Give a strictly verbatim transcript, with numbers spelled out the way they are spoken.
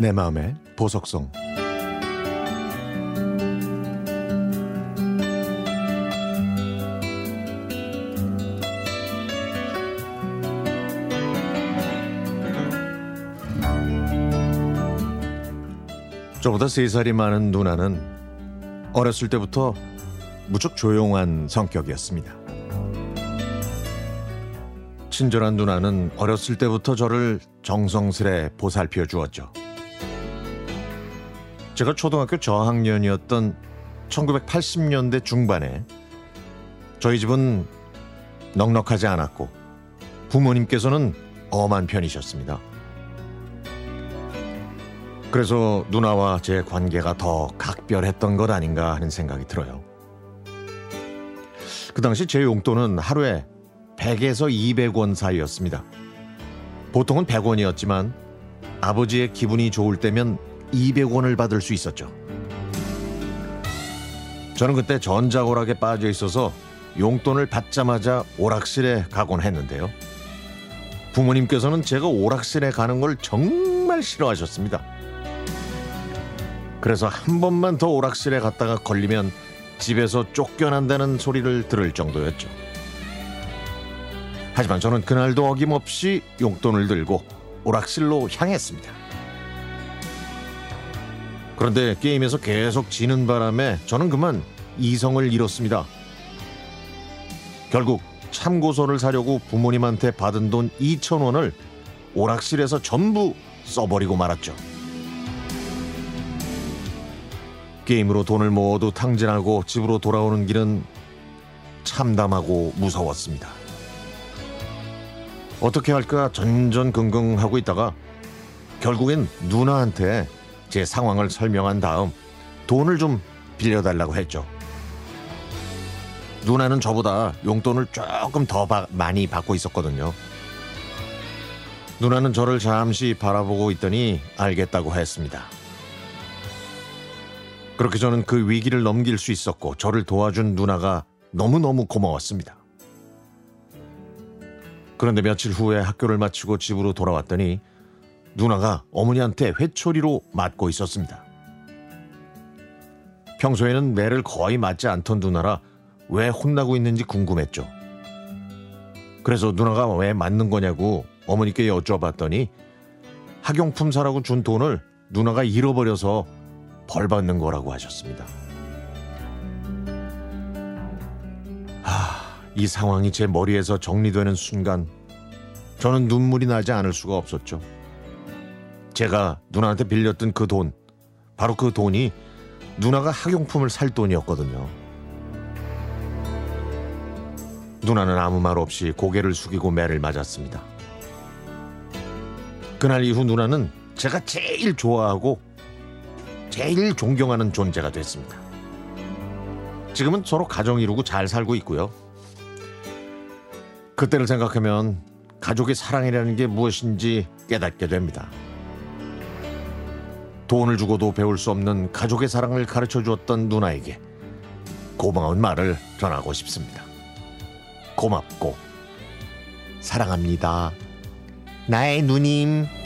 내 마음의 보석성. 저보다 세 살이 많은 누나는 어렸을 때부터 무척 조용한 성격이었습니다. 친절한 누나는 어렸을 때부터 저를 정성스레 보살펴 주었죠. 제가 초등학교 저학년이었던 천구백팔십 년대 중반에 저희 집은 넉넉하지 않았고 부모님께서는 엄한 편이셨습니다. 그래서 누나와 제 관계가 더 각별했던 것 아닌가 하는 생각이 들어요. 그 당시 제 용돈은 하루에 백에서 이백 원 사이였습니다. 보통은 백 원이었지만 아버지의 기분이 좋을 때면 이백 원을 받을 수 있었죠. 저는 그때 전자오락에 빠져 있어서 용돈을 받자마자 오락실에 가곤 했는데요. 부모님께서는 제가 오락실에 가는 걸 정말 싫어하셨습니다. 그래서 한 번만 더 오락실에 갔다가 걸리면 집에서 쫓겨난다는 소리를 들을 정도였죠. 하지만 저는 그날도 어김없이 용돈을 들고 오락실로 향했습니다. 그런데 게임에서 계속 지는 바람에 저는 그만 이성을 잃었습니다. 결국 참고서를 사려고 부모님한테 받은 돈 이천 원을 오락실에서 전부 써버리고 말았죠. 게임으로 돈을 모두 탕진하고 집으로 돌아오는 길은 참담하고 무서웠습니다. 어떻게 할까 전전긍긍하고 있다가 결국엔 누나한테 제 상황을 설명한 다음 돈을 좀 빌려달라고 했죠. 누나는 저보다 용돈을 조금 더 바, 많이 받고 있었거든요. 누나는 저를 잠시 바라보고 있더니 알겠다고 했습니다. 그렇게 저는 그 위기를 넘길 수 있었고 저를 도와준 누나가 너무너무 고마웠습니다. 그런데 며칠 후에 학교를 마치고 집으로 돌아왔더니 누나가 어머니한테 회초리로 맞고 있었습니다. 평소에는 매를 거의 맞지 않던 누나라 왜 혼나고 있는지 궁금했죠. 그래서 누나가 왜 맞는 거냐고 어머니께 여쭤봤더니 학용품 사라고 준 돈을 누나가 잃어버려서 벌 받는 거라고 하셨습니다. 하... 이 상황이 제 머리에서 정리되는 순간 저는 눈물이 나지 않을 수가 없었죠. 제가 누나한테 빌렸던 그 돈, 바로 그 돈이 누나가 학용품을 살 돈이었거든요. 누나는 아무 말 없이 고개를 숙이고 매를 맞았습니다. 그날 이후 누나는 제가 제일 좋아하고 제일 존경하는 존재가 됐습니다. 지금은 서로 가정 이루고 잘 살고 있고요. 그때를 생각하면 가족의 사랑이라는 게 무엇인지 깨닫게 됩니다. 돈을 주고도 배울 수 없는 가족의 사랑을 가르쳐 주었던 누나에게 고마운 말을 전하고 싶습니다. 고맙고 사랑합니다. 나의 누님.